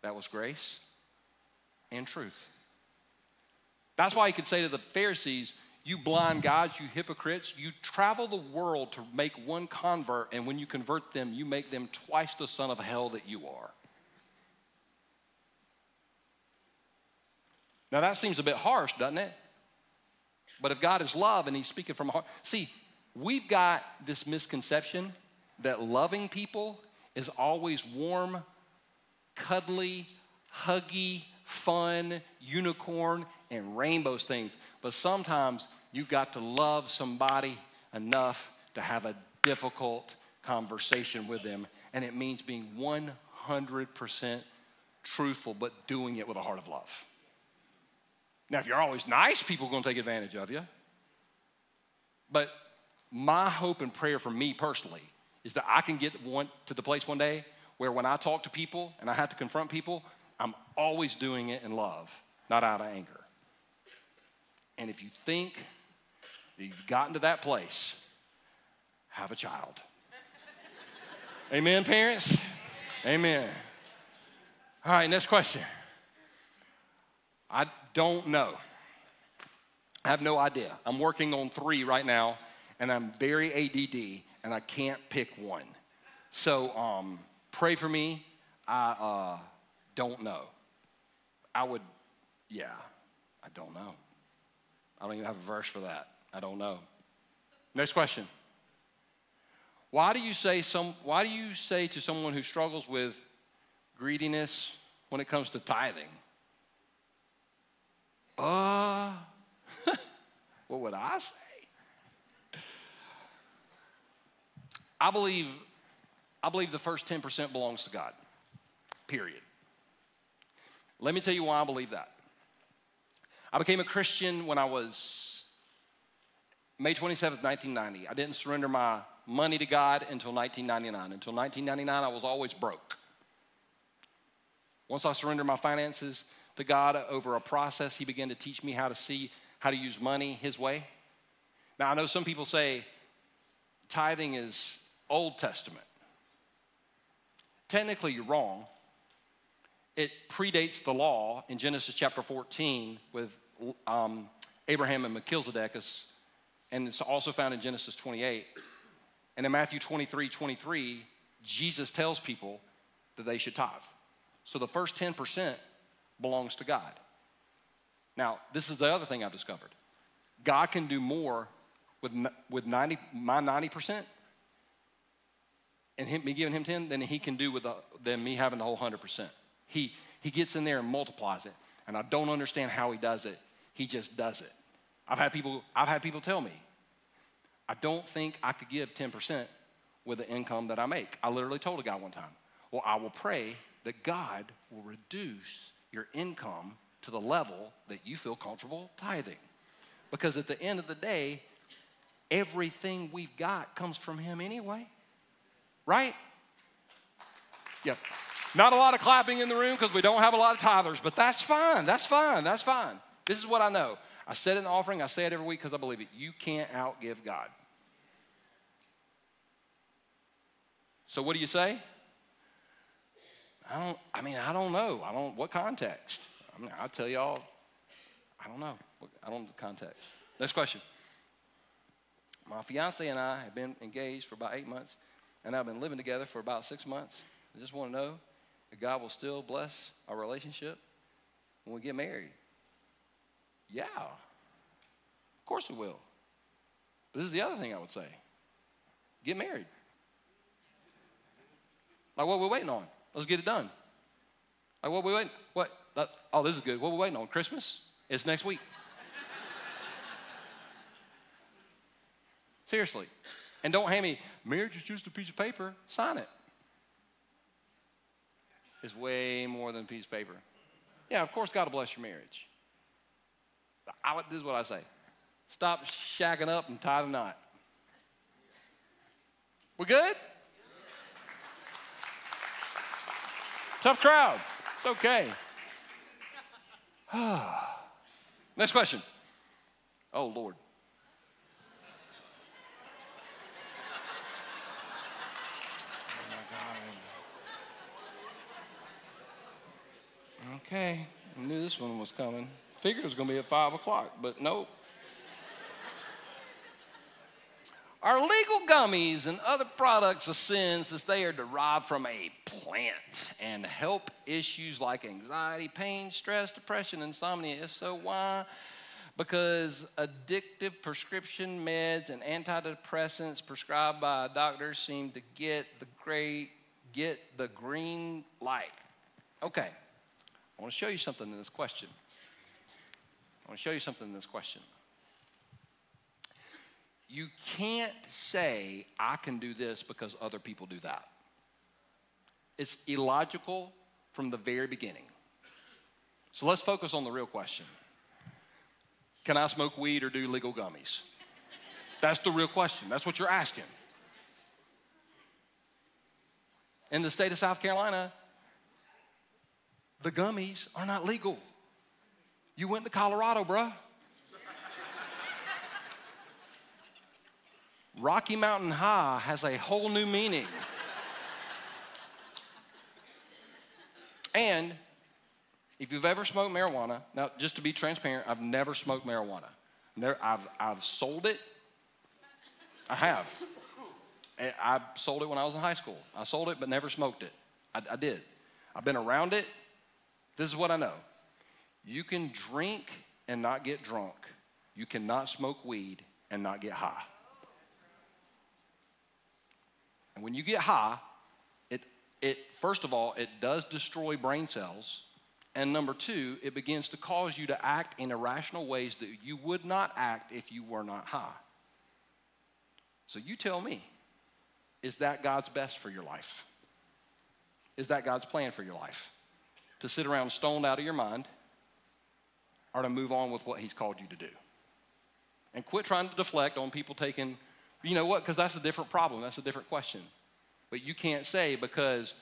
That was grace and truth. That's why he could say to the Pharisees, You blind guys, you hypocrites, you travel the world to make one convert, and when you convert them, you make them twice the son of hell that you are. Now that seems a bit harsh, doesn't it? But if God is love and he's speaking from a heart, see, we've got this misconception that loving people is always warm, cuddly, huggy, fun, unicorn, and rainbows things. But sometimes you've got to love somebody enough to have a difficult conversation with them. And it means being 100% truthful, but doing it with a heart of love. Now, if you're always nice, people are going to take advantage of you. But my hope and prayer for me personally is that I can get to the place one day where when I talk to people and I have to confront people, I'm always doing it in love, not out of anger. And if you think that you've gotten to that place, have a child. Amen, parents? Amen. All right, next question. I don't know. I have no idea. I'm working on 3 right now, and I'm very ADD, and I can't pick one. So pray for me. I don't know. I don't know. I don't even have a verse for that. I don't know. Next question. Why do you say to someone who struggles with greediness when it comes to tithing? What would I say? I believe the first 10% belongs to God. Period. Let me tell you why I believe that. I became a Christian when I was May 27th, 1990. I didn't surrender my money to God until 1999. Until 1999, I was always broke. Once I surrendered my finances to God over a process, he began to teach me how to use money his way. Now, I know some people say tithing is Old Testament. Technically, you're wrong. It predates the law in Genesis chapter 14 with Abraham and Melchizedek, and it's also found in Genesis 28. And in Matthew 23:23, Jesus tells people that they should tithe. So the first 10% belongs to God. Now, this is the other thing I've discovered. God can do more with my 90% and me giving him 10 than he can do than me having the whole 100%. He gets in there and multiplies it, and I don't understand how he does it. He just does it. I've had people tell me, I don't think I could give 10% with the income that I make. I literally told a guy one time, well, I will pray that God will reduce your income to the level that you feel comfortable tithing. Because at the end of the day, everything we've got comes from him anyway, right? Yep. Not a lot of clapping in the room because we don't have a lot of tithers, but that's fine, that's fine, that's fine. This is what I know. I said it in the offering, I say it every week because I believe it. You can't outgive God. So what do you say? I don't know. What context? I'll tell y'all, I don't know. I don't know the context. Next question. My fiance and I have been engaged for about 8 months, and I've been living together for about 6 months. I just want to know if God will still bless our relationship when we get married. Yeah, of course he will. But this is the other thing I would say. Get married. Like, what are we waiting on? Let's get it done. Like, what are we waiting on? Oh, this is good. What are we waiting on? Christmas? It's next week. Seriously. And don't hand me, marriage is just a piece of paper. Sign it. It's way more than a piece of paper. Yeah, of course God will bless your marriage. This is what I say. Stop shacking up and tie the knot. We're good? Tough crowd. It's okay. Next question. Oh, Lord. Okay, I knew this one was coming. Figured it was going to be at 5 o'clock, but nope. Are legal gummies and other products of sin, since they are derived from a plant and help issues like anxiety, pain, stress, depression, insomnia? If so, why? Because addictive prescription meds and antidepressants prescribed by doctors seem to get the green light. Okay, I want to show you something in this question. You can't say, I can do this because other people do that. It's illogical from the very beginning. So let's focus on the real question. Can I smoke weed or do legal gummies? That's the real question. That's what you're asking. In the state of South Carolina, the gummies are not legal. You went to Colorado, bruh. Rocky Mountain High has a whole new meaning. And if you've ever smoked marijuana, now just to be transparent, I've never smoked marijuana. I've sold it. I have. I sold it when I was in high school. I sold it but never smoked it. I did. I've been around it. This is what I know. You can drink and not get drunk. You cannot smoke weed and not get high. And when you get high, it first of all, it does destroy brain cells. And number two, it begins to cause you to act in irrational ways that you would not act if you were not high. So you tell me, is that God's best for your life? Is that God's plan for your life? To sit around stoned out of your mind, or to move on with what he's called you to do? And quit trying to deflect on people taking, you know what, because that's a different problem. That's a different question. But you can't say, because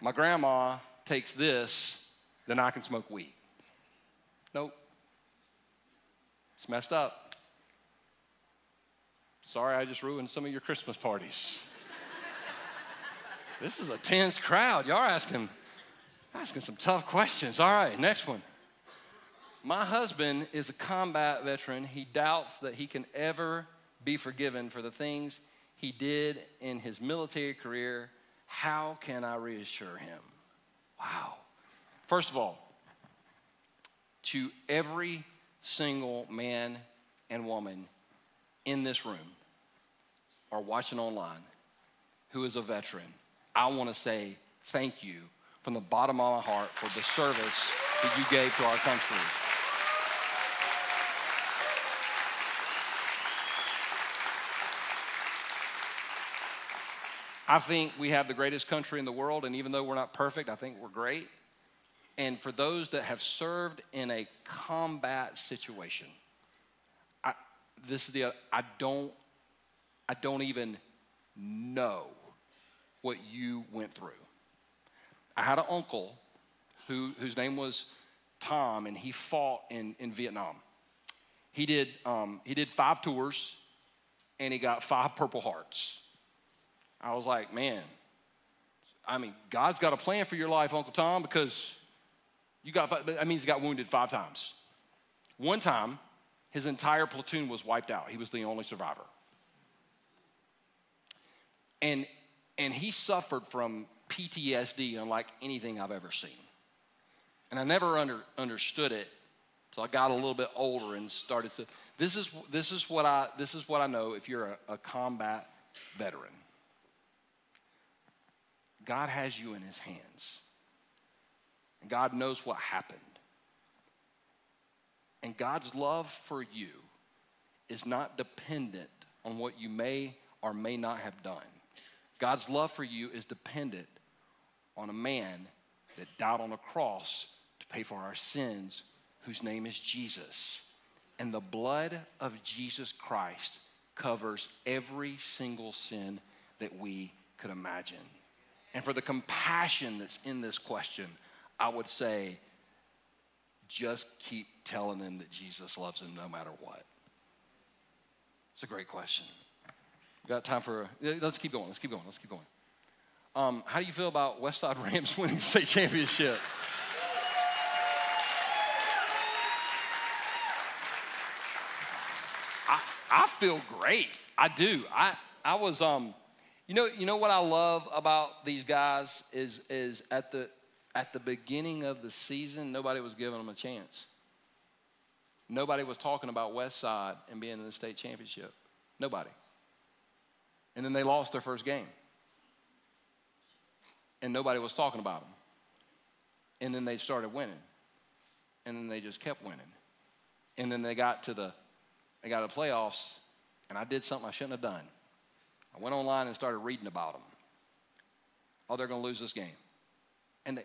my grandma takes this, then I can smoke weed. Nope. It's messed up. Sorry, I just ruined some of your Christmas parties. This is a tense crowd. Y'all are asking some tough questions. All right, next one. My husband is a combat veteran. He doubts that he can ever be forgiven for the things he did in his military career. How can I reassure him? Wow. First of all, to every single man and woman in this room or watching online who is a veteran, I want to say thank you from the bottom of my heart for the service that you gave to our country. I think we have the greatest country in the world, and even though we're not perfect, I think we're great. And for those that have served in a combat situation, I don't even know what you went through. I had an uncle whose name was Tom, and he fought in Vietnam. He did 5 tours, and he got 5 Purple Hearts. I was like, man, I mean, God's got a plan for your life, Uncle Tom, because you got, that means he got wounded 5 times. One time, his entire platoon was wiped out. He was the only survivor. And he suffered from PTSD unlike anything I've ever seen. And I never understood it until I got a little bit older and started to, this is what I know if you're a combat veteran. God has you in his hands. And God knows what happened. And God's love for you is not dependent on what you may or may not have done. God's love for you is dependent on a man that died on a cross to pay for our sins, whose name is Jesus. And the blood of Jesus Christ covers every single sin that we could imagine. And for the compassion that's in this question, I would say, just keep telling them that Jesus loves them no matter what. It's a great question. We got time for, let's keep going. How do you feel about Westside Rams winning the state championship? I feel great, I do. I I was you know what I love about these guys is at the beginning of the season, nobody was giving them a chance. Nobody was talking about Westside and being in the state championship. Nobody. And then they lost their first game. And nobody was talking about them. And then they started winning. And then they just kept winning. And then they got to the playoffs, and I did something I shouldn't have done. I went online and started reading about them. Oh, they're going to lose this game. And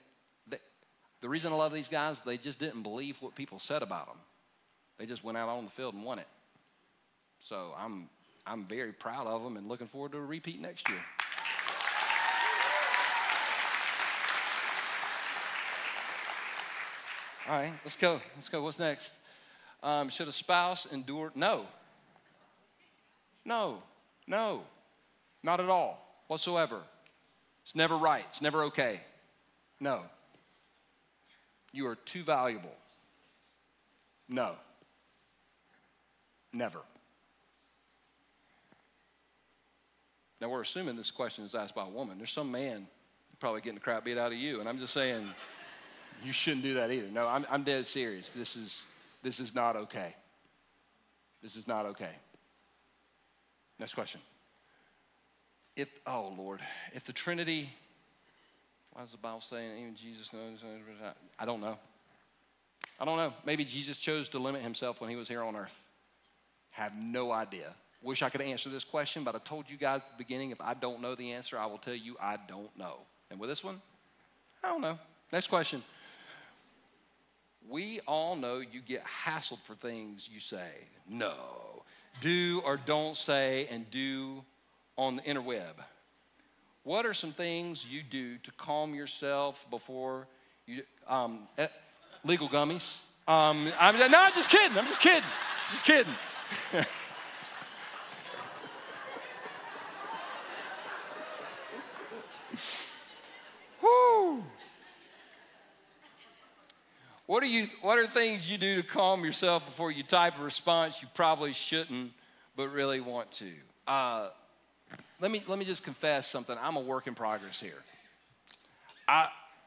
the reason I love these guys, they just didn't believe what people said about them. They just went out on the field and won it. So I'm very proud of them and looking forward to a repeat next year. All right, let's go. Let's go. What's next? Should a spouse endure? No, not at all, whatsoever. It's never right. It's never okay. No. You are too valuable. No. Never. Now, we're assuming this question is asked by a woman. There's some man probably getting the crap beat out of you, and I'm just saying you shouldn't do that either. No, I'm dead serious. This is not okay. This is not okay. Next question. If the Trinity, why does the Bible say even Jesus knows? I don't know. Maybe Jesus chose to limit himself when he was here on earth. Have no idea. Wish I could answer this question, but I told you guys at the beginning, if I don't know the answer, I will tell you I don't know. And with this one, I don't know. Next question. We all know you get hassled for things you say. No. Do or don't say and do on the interweb. What are some things you do to calm yourself before you, legal gummies? I'm just kidding. I'm just kidding. Woo. What are things you do to calm yourself before you type a response you probably shouldn't but really want to? Let me just confess something. I'm a work in progress here.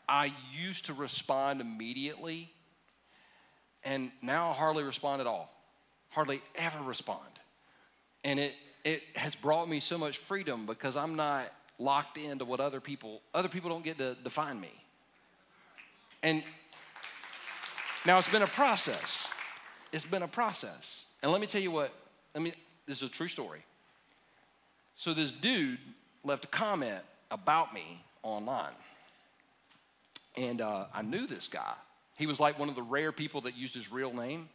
I used to respond immediately, and now I hardly respond at all. Hardly ever respond. And it has brought me so much freedom because I'm not locked into what other people don't get to define me. And now it's been a process. And let me tell you what, this is a true story. So this dude left a comment about me online. And I knew this guy. He was like one of the rare people that used his real name.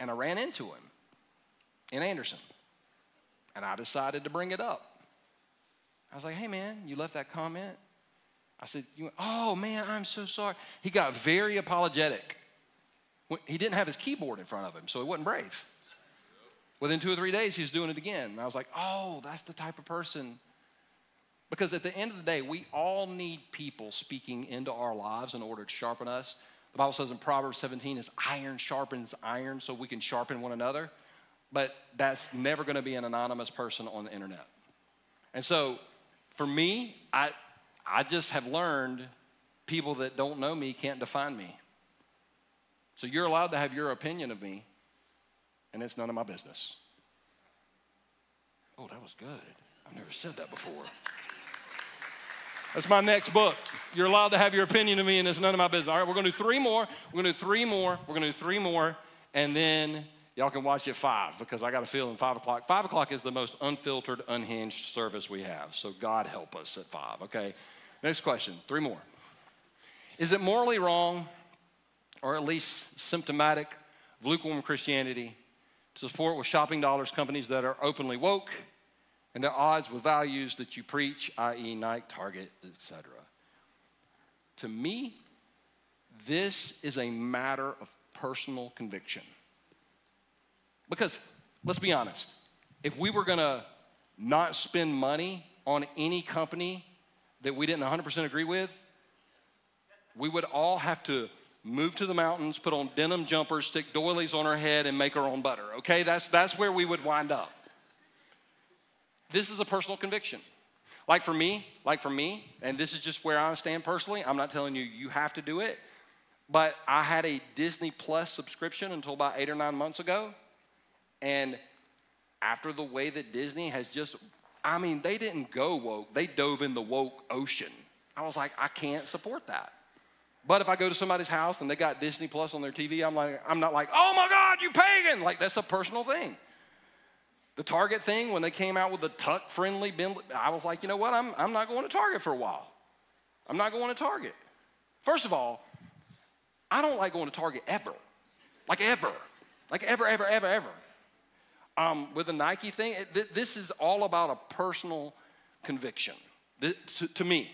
And I ran into him in Anderson. And I decided to bring it up. I was like, hey, man, you left that comment? I said, oh, man, I'm so sorry. He got very apologetic. He didn't have his keyboard in front of him, so he wasn't brave. Within 2 or 3 days, he was doing it again. And I was like, oh, that's the type of person. Because at the end of the day, we all need people speaking into our lives in order to sharpen us. The Bible says in Proverbs 17, is iron sharpens iron, so we can sharpen one another. But that's never going to be an anonymous person on the internet. And so for me, I just have learned people that don't know me can't define me. So you're allowed to have your opinion of me, and it's none of my business. Oh, that was good. I've never said that before. That's my next book. You're allowed to have your opinion of me, and it's none of my business. All right, we're going to do three more. And then y'all can watch at 5 because I got a feeling 5 o'clock. 5 o'clock is the most unfiltered, unhinged service we have. So God help us at 5, okay? Next question, 3 more. Is it morally wrong or at least symptomatic of lukewarm Christianity to support with shopping dollars companies that are openly woke and their odds with values that you preach, i.e. Nike, Target, etc.? To me, this is a matter of personal conviction. Because let's be honest, if we were going to not spend money on any company that we didn't 100% agree with, we would all have to move to the mountains, put on denim jumpers, stick doilies on our head, and make our own butter, okay? That's where we would wind up. This is a personal conviction. Like for me, and this is just where I stand personally. I'm not telling you you have to do it, but I had a Disney Plus subscription until about 8 or 9 months ago, and after the way that Disney has just, I mean, they didn't go woke. They dove in the woke ocean. I was like, I can't support that. But if I go to somebody's house and they got Disney Plus on their TV, I'm not like, oh my God, you pagan. Like, that's a personal thing. The Target thing, when they came out with the tuck-friendly bin, I was like, you know what? I'm not going to Target for a while. I'm not going to Target. First of all, I don't like going to Target ever. Like ever. With the Nike thing, this is all about a personal conviction. To me,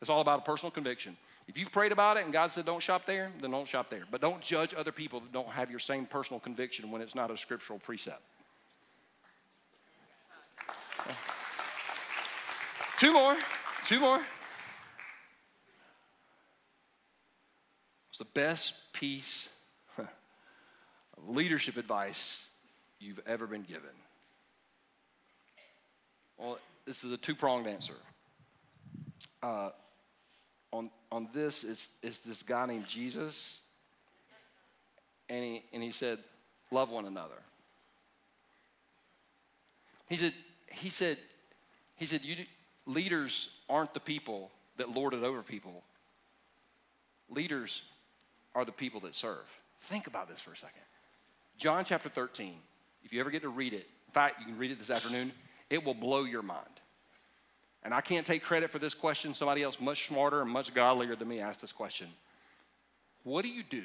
it's all about a personal conviction. If you've prayed about it and God said don't shop there, then don't shop there. But don't judge other people that don't have your same personal conviction when it's not a scriptural precept. Two more. It's the best piece of leadership advice you've ever been given. Well, this is a two-pronged answer. On this, it's this guy named Jesus, and he said, love one another. He said, leaders aren't the people that lord it over people. Leaders are the people that serve. Think about this for a second. John chapter 13. If you ever get to read it, in fact, you can read it this afternoon, it will blow your mind. And I can't take credit for this question. Somebody else much smarter and much godlier than me asked this question. What do you do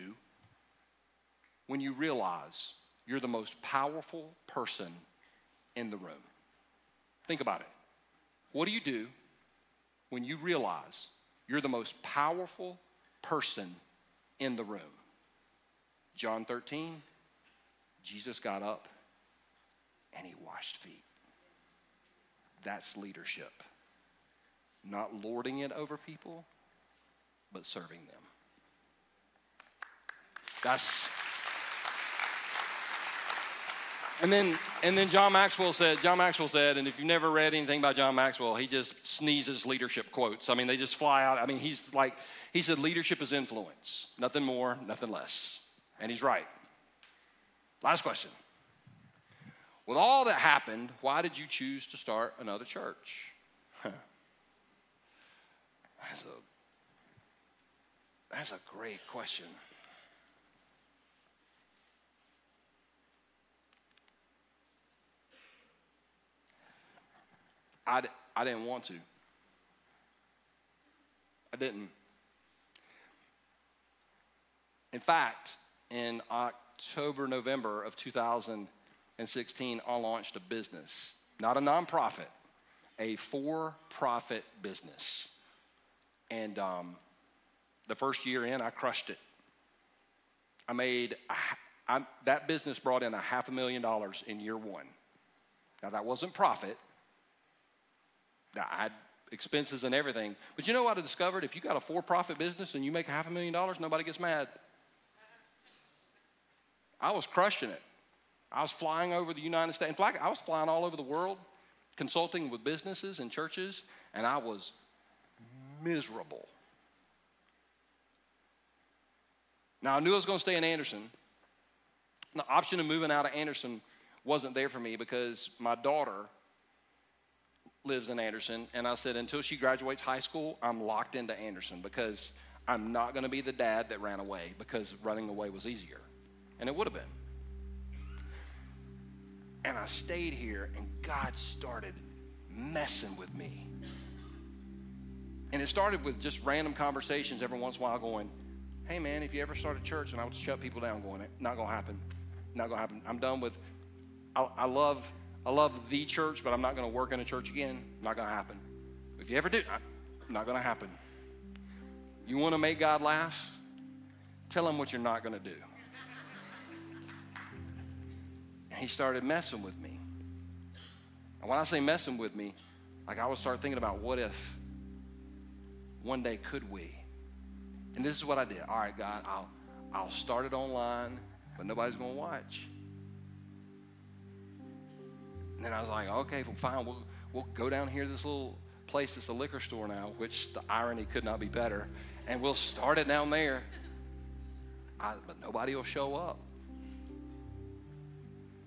when you realize you're the most powerful person in the room? Think about it. What do you do when you realize you're the most powerful person in the room? John 13, Jesus got up and he washed feet. That's leadership. Not lording it over people, but serving them. And then John Maxwell said, and if you've never read anything by John Maxwell, he just sneezes leadership quotes. I mean, they just fly out. I mean, he said, leadership is influence. Nothing more, nothing less. And he's right. Last question. With all that happened, why did you choose to start another church? That's a great question. I didn't want to. I didn't. In fact, in October, November of 2016, I launched a business, not a nonprofit, a for-profit business. And the first year in, I crushed it. That business brought in $500,000 in year one. Now, that wasn't profit. Now, I had expenses and everything. But you know what I discovered? If you got a for-profit business and you make $500,000, nobody gets mad. I was crushing it. I was flying over the United States. In fact, I was flying all over the world, consulting with businesses and churches, and I was miserable. Now, I knew I was going to stay in Anderson. The option of moving out of Anderson wasn't there for me because my daughter lives in Anderson, and I said, until she graduates high school, I'm locked into Anderson because I'm not going to be the dad that ran away because running away was easier, and it would have been. And I stayed here, and God started messing with me. And it started with just random conversations every once in a while going, hey, man, if you ever start a church, and I would shut people down going, not going to happen. I'm done with, I love the church, but I'm not going to work in a church again. Not going to happen. If you ever do, not going to happen. You want to make God laugh? Tell him what you're not going to do. He started messing with me. And when I say messing with me, like I would start thinking about what if one day could we? And this is what I did. All right, God, I'll start it online, but nobody's going to watch. And then I was like, okay, well, fine. We'll, we'll go down here to this little place that's a liquor store now, which the irony could not be better, and we'll start it down there. But nobody will show up.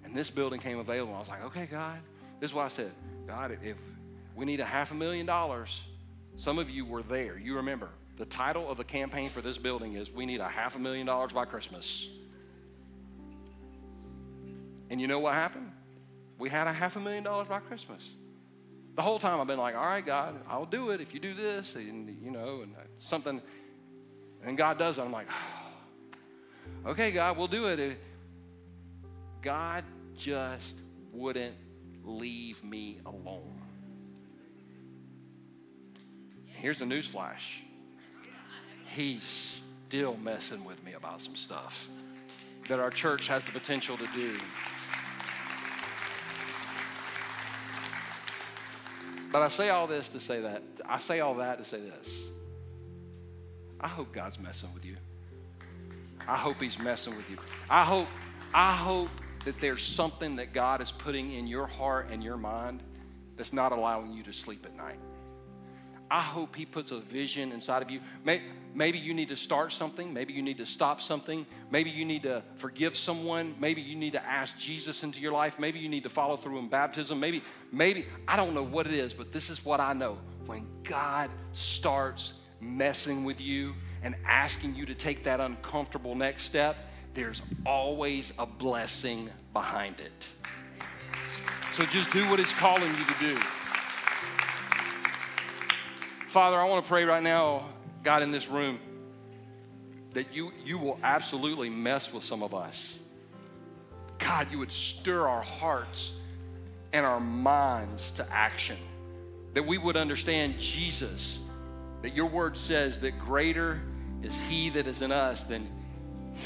And this building came available. I was like, okay, God. This is why I said, God, if we need $500,000, some of you were there. You remember, the title of the campaign for this building is we need $500,000 by Christmas. And you know what happened? We had $500,000 by Christmas. The whole time I've been like, all right, God, I'll do it if you do this, and you know, and something. And God does it. I'm like, oh, okay, God, we'll do it. God just wouldn't leave me alone. Here's a newsflash. He's still messing with me about some stuff that our church has the potential to do. But I say all that to say this. I hope God's messing with you. I hope he's messing with you. I hope that there's something that God is putting in your heart and your mind that's not allowing you to sleep at night. I hope he puts a vision inside of you. Maybe you need to start something. Maybe you need to stop something. Maybe you need to forgive someone. Maybe you need to ask Jesus into your life. Maybe you need to follow through in baptism. Maybe, I don't know what it is, but this is what I know. When God starts messing with you and asking you to take that uncomfortable next step, there's always a blessing behind it. So just do what it's calling you to do. Father, I want to pray right now, God, in this room, that you will absolutely mess with some of us. God, you would stir our hearts and our minds to action, that we would understand Jesus, that your word says that greater is he that is in us than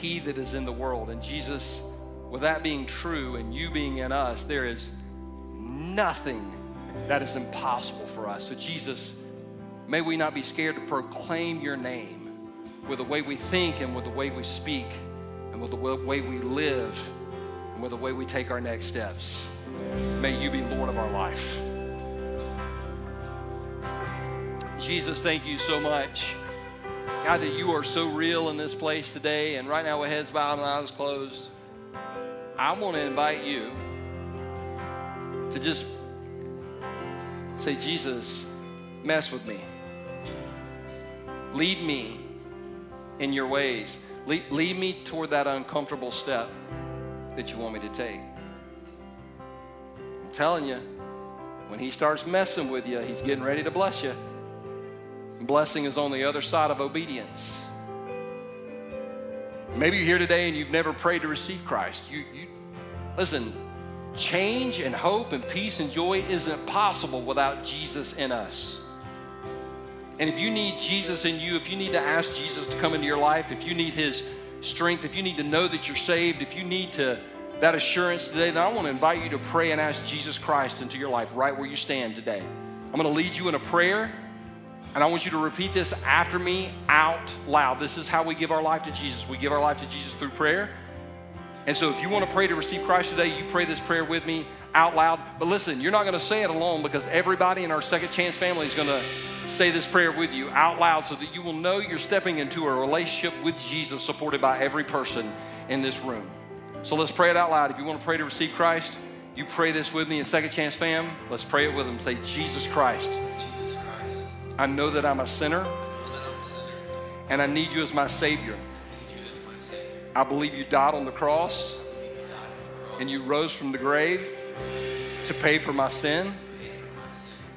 he that is in the world. And Jesus, with that being true and you being in us, there is nothing that is impossible for us. So Jesus, may we not be scared to proclaim your name with the way we think and with the way we speak and with the way we live and with the way we take our next steps. May you be Lord of our life. Jesus, thank you so much. God, that you are so real in this place today. And right now with heads bowed and eyes closed, I want to invite you to just say, Jesus, mess with me. Lead me in your ways. Lead me toward that uncomfortable step that you want me to take. I'm telling you, when he starts messing with you, he's getting ready to bless you. Blessing is on the other side of obedience. Maybe you're here today and you've never prayed to receive Christ. You listen, change and hope and peace and joy isn't possible without Jesus in us. And if you need Jesus in you, if you need to ask Jesus to come into your life, if you need his strength, if you need to know that you're saved, if you need to that assurance today, then I want to invite you to pray and ask Jesus Christ into your life right where you stand today. I'm going to lead you in a prayer, and I want you to repeat this after me out loud. This is how we give our life to Jesus. We give our life to Jesus through prayer. And so if you want to pray to receive Christ today, you pray this prayer with me out loud. But listen, you're not going to say it alone, because everybody in our Second Chance family is going to say this prayer with you out loud, so that you will know you're stepping into a relationship with Jesus supported by every person in this room. So let's pray it out loud. If you want to pray to receive Christ, you pray this with me in Second Chance fam. Let's pray it with them. Say, Jesus Christ, Jesus Christ, I know that I'm a sinner, and I need you as my Savior. I believe you died on the cross and you rose from the grave to pay for my sin.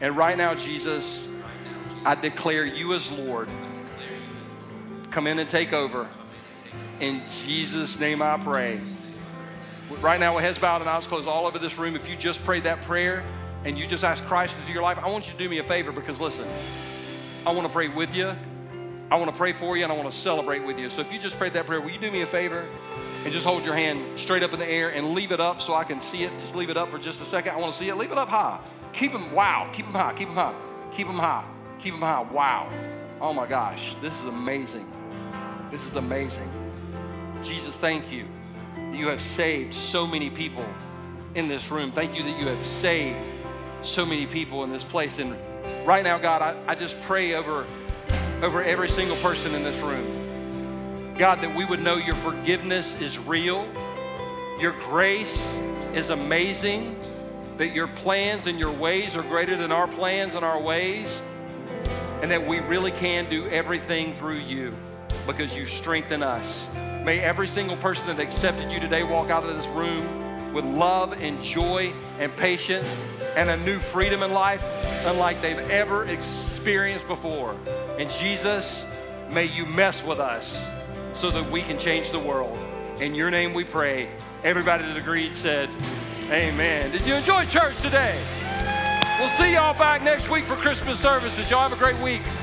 And right now, Jesus, I declare you as Lord. Come in and take over. In Jesus' name I pray. Right now, with heads bowed and eyes closed all over this room, if you just prayed that prayer and you just asked Christ into your life, I want you to do me a favor, because listen, I want to pray with you. I want to pray for you, and I want to celebrate with you. So if you just prayed that prayer, will you do me a favor and just hold your hand straight up in the air and leave it up so I can see it? Just leave it up for just a second. I want to see it. Leave it up high. Keep them, wow. Keep them high. Keep them high. Keep them high. Keep them high. Wow. Oh, my gosh. This is amazing. This is amazing. Jesus, thank you that you have saved so many people in this room. Thank you that you have saved so many people in this place. And right now, God, I just pray over every single person in this room. God, that we would know your forgiveness is real. Your grace is amazing. That your plans and your ways are greater than our plans and our ways. And that we really can do everything through you because you strengthen us. May every single person that accepted you today walk out of this room with love and joy and patience and a new freedom in life unlike they've ever experienced before. And Jesus, may you mess with us so that we can change the world. In your name we pray. Everybody that agreed said, amen. Did you enjoy church today? We'll see y'all back next week for Christmas services. Y'all have a great week.